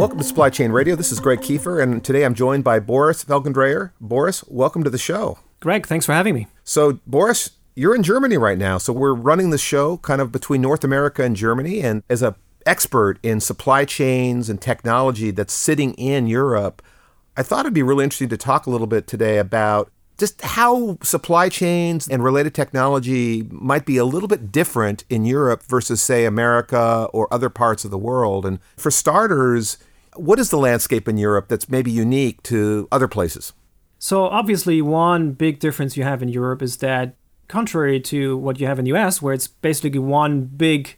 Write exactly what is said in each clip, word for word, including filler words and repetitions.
Welcome to Supply Chain Radio. This is Greg Kiefer, and today I'm joined by Boris Felgendreher. Boris, welcome to the show. Greg, thanks for having me. So, Boris, you're in Germany right now, so we're running the show kind of between North America and Germany, and as an expert in supply chains and technology that's sitting in Europe, I thought it'd be really interesting to talk a little bit today about just how supply chains and related technology might be a little bit different in Europe versus, say, America or other parts of the world. And for starters, what is the landscape in Europe that's maybe unique to other places? So obviously, one big difference you have in Europe is that, contrary to what you have in the U S, where it's basically one big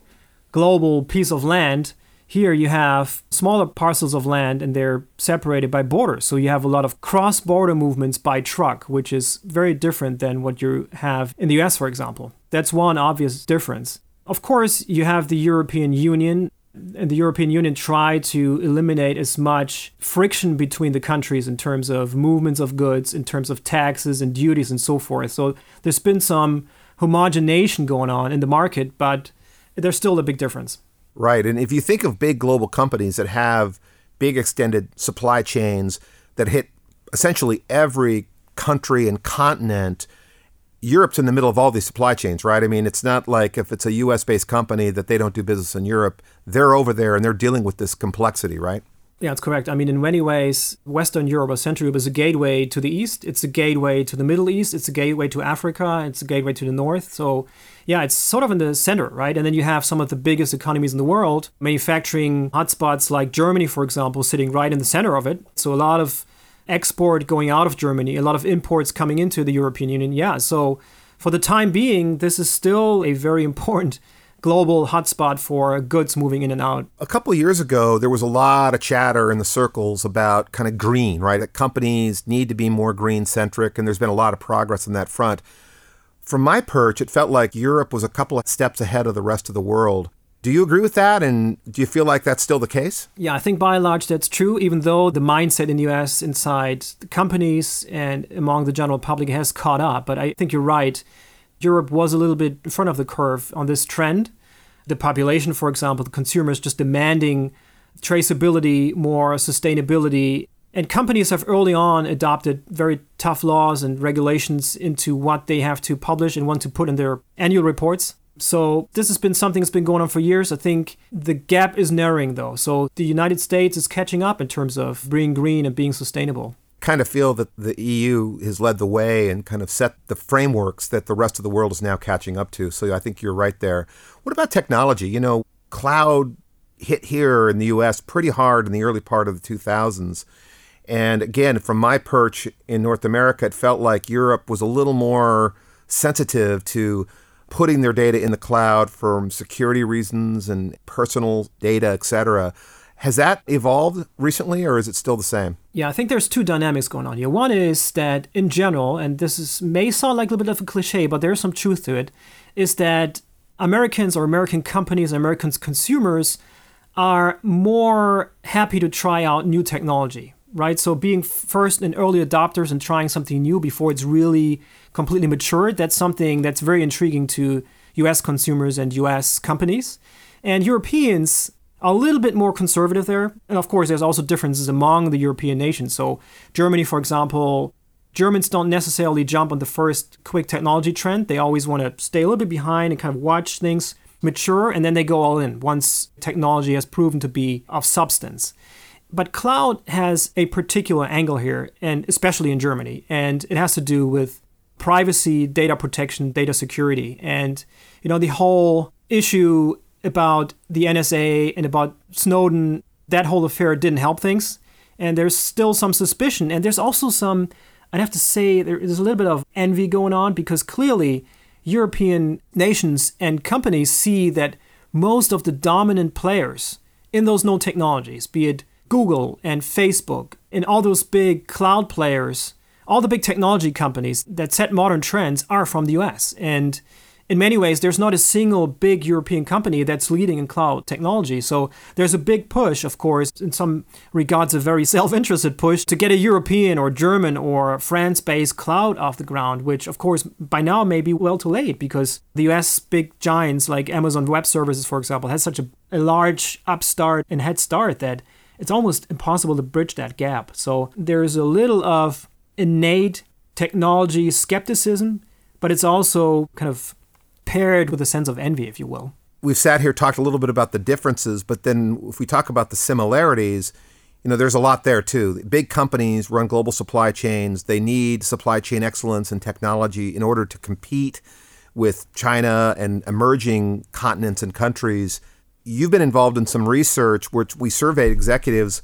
global piece of land, here you have smaller parcels of land and they're separated by borders. So you have a lot of cross-border movements by truck, which is very different than what you have in the U S, for example. That's one obvious difference. Of course, you have the European Union, and the European Union tried to eliminate as much friction between the countries in terms of movements of goods, in terms of taxes and duties and so forth. So there's been some homogenization going on in the market, but there's still a big difference. Right. And if you think of big global companies that have big extended supply chains that hit essentially every country and continent, Europe's in the middle of all these supply chains, right? I mean, it's not like if it's a U S-based company that they don't do business in Europe, they're over there and they're dealing with this complexity, right? Yeah, that's correct. I mean, in many ways, Western Europe or Central Europe is a gateway to the East. It's a gateway to the Middle East. It's a gateway to Africa. It's a gateway to the North. So yeah, it's sort of in the center, right? And then you have some of the biggest economies in the world, manufacturing hotspots like Germany, for example, sitting right in the center of it. So a lot of export going out of Germany, a lot of imports coming into the European Union. Yeah, so for the time being, this is still a very important global hotspot for goods moving in and out. A couple of years ago, there was a lot of chatter in the circles about kind of green, right? That companies need to be more green-centric, and there's been a lot of progress on that front. From my perch, it felt like Europe was a couple of steps ahead of the rest of the world. Do you agree with that, and do you feel like that's still the case? Yeah, I think by and large that's true, even though the mindset in the U S inside the companies and among the general public has caught up. But I think you're right. Europe was a little bit in front of the curve on this trend. The population, for example, the consumers just demanding traceability, more sustainability. And companies have early on adopted very tough laws and regulations into what they have to publish and want to put in their annual reports. So this has been something that's been going on for years. I think the gap is narrowing, though. So the United States is catching up in terms of being green and being sustainable. Kind of feel that the E U has led the way and kind of set the frameworks that the rest of the world is now catching up to. So I think you're right there. What about technology? You know, cloud hit here in the U S pretty hard in the early part of the two thousands. And again, from my perch in North America, it felt like Europe was a little more sensitive to putting their data in the cloud for security reasons and personal data, et cetera. Has that evolved recently, or is it still the same? Yeah, I think there's two dynamics going on here. One is that in general, and this is, may sound like a little bit of a cliche, but there's some truth to it, is that Americans or American companies, American consumers are more happy to try out new technology, right? So being first and early adopters and trying something new before it's really completely matured, that's something that's very intriguing to U S consumers and U S companies. And Europeans a little bit more conservative there. And of course, there's also differences among the European nations. So Germany, for example, Germans don't necessarily jump on the first quick technology trend. They always want to stay a little bit behind and kind of watch things mature, and then they go all in once technology has proven to be of substance. But cloud has a particular angle here, and especially in Germany, and it has to do with privacy, data protection, data security, and you know the whole issue about the N S A and about Snowden, that whole affair didn't help things. And there's still some suspicion. And there's also some, I'd have to say, there's a little bit of envy going on because clearly European nations and companies see that most of the dominant players in those known technologies, be it Google and Facebook and all those big cloud players, all the big technology companies that set modern trends are from the U S. And in many ways, there's not a single big European company that's leading in cloud technology. So there's a big push, of course, in some regards, a very self-interested push to get a European or German or France-based cloud off the ground, which, of course, by now may be well too late because the U S big giants like Amazon Web Services, for example, has such a, a large upstart and head start that it's almost impossible to bridge that gap. So there is a little of innate technology skepticism, but it's also kind of paired with a sense of envy, if you will. We've sat here, talked a little bit about the differences, but then if we talk about the similarities, you know, there's a lot there too. Big companies run global supply chains. They need supply chain excellence and technology in order to compete with China and emerging continents and countries. You've been involved in some research where we surveyed executives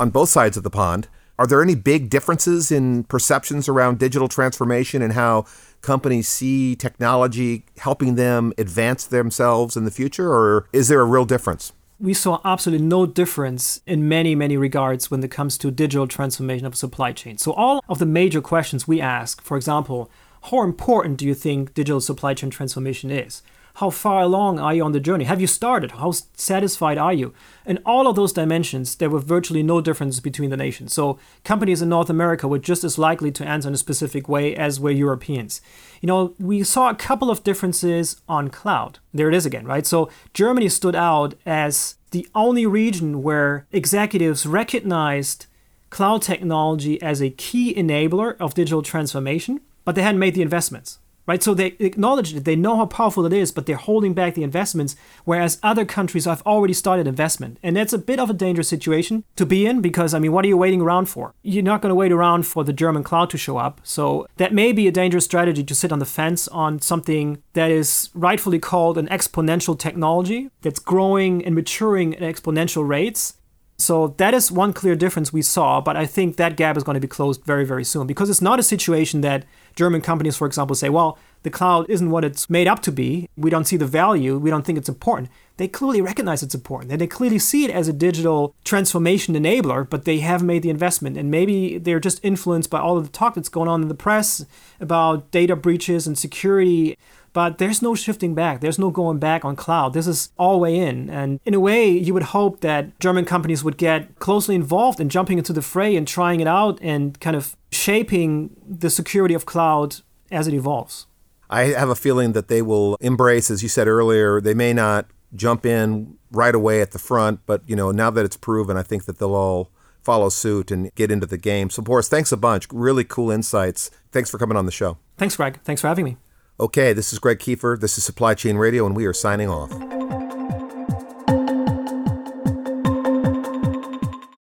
on both sides of the pond. Are there any big differences in perceptions around digital transformation and how companies see technology helping them advance themselves in the future, or is there a real difference? We saw absolutely no difference in many, many regards when it comes to digital transformation of supply chain. So all of the major questions we ask, for example, how important do you think digital supply chain transformation is? How far along are you on the journey? Have you started? How satisfied are you? In all of those dimensions, there were virtually no difference between the nations. So companies in North America were just as likely to answer in a specific way as were Europeans. You know, we saw a couple of differences on cloud. There it is again, right? So Germany stood out as the only region where executives recognized cloud technology as a key enabler of digital transformation, but they hadn't made the investments. Right, so they acknowledge it, they know how powerful it is, but they're holding back the investments, whereas other countries have already started investment. And that's a bit of a dangerous situation to be in because, I mean, what are you waiting around for? You're not going to wait around for the German cloud to show up. So that may be a dangerous strategy to sit on the fence on something that is rightfully called an exponential technology that's growing and maturing at exponential rates. So that is one clear difference we saw, but I think that gap is going to be closed very, very soon because it's not a situation that German companies, for example, say, well, the cloud isn't what it's made up to be. We don't see the value. We don't think it's important. They clearly recognize it's important and they clearly see it as a digital transformation enabler, but they have made the investment and maybe they're just influenced by all of the talk that's going on in the press about data breaches and security. But there's no shifting back. There's no going back on cloud. This is all way in. And in a way, you would hope that German companies would get closely involved in jumping into the fray and trying it out and kind of shaping the security of cloud as it evolves. I have a feeling that they will embrace, as you said earlier, they may not jump in right away at the front, but you know, now that it's proven, I think that they'll all follow suit and get into the game. So Boris, thanks a bunch. Really cool insights. Thanks for coming on the show. Thanks, Greg. Thanks for having me. Okay, this is Greg Kiefer. This is Supply Chain Radio, and we are signing off.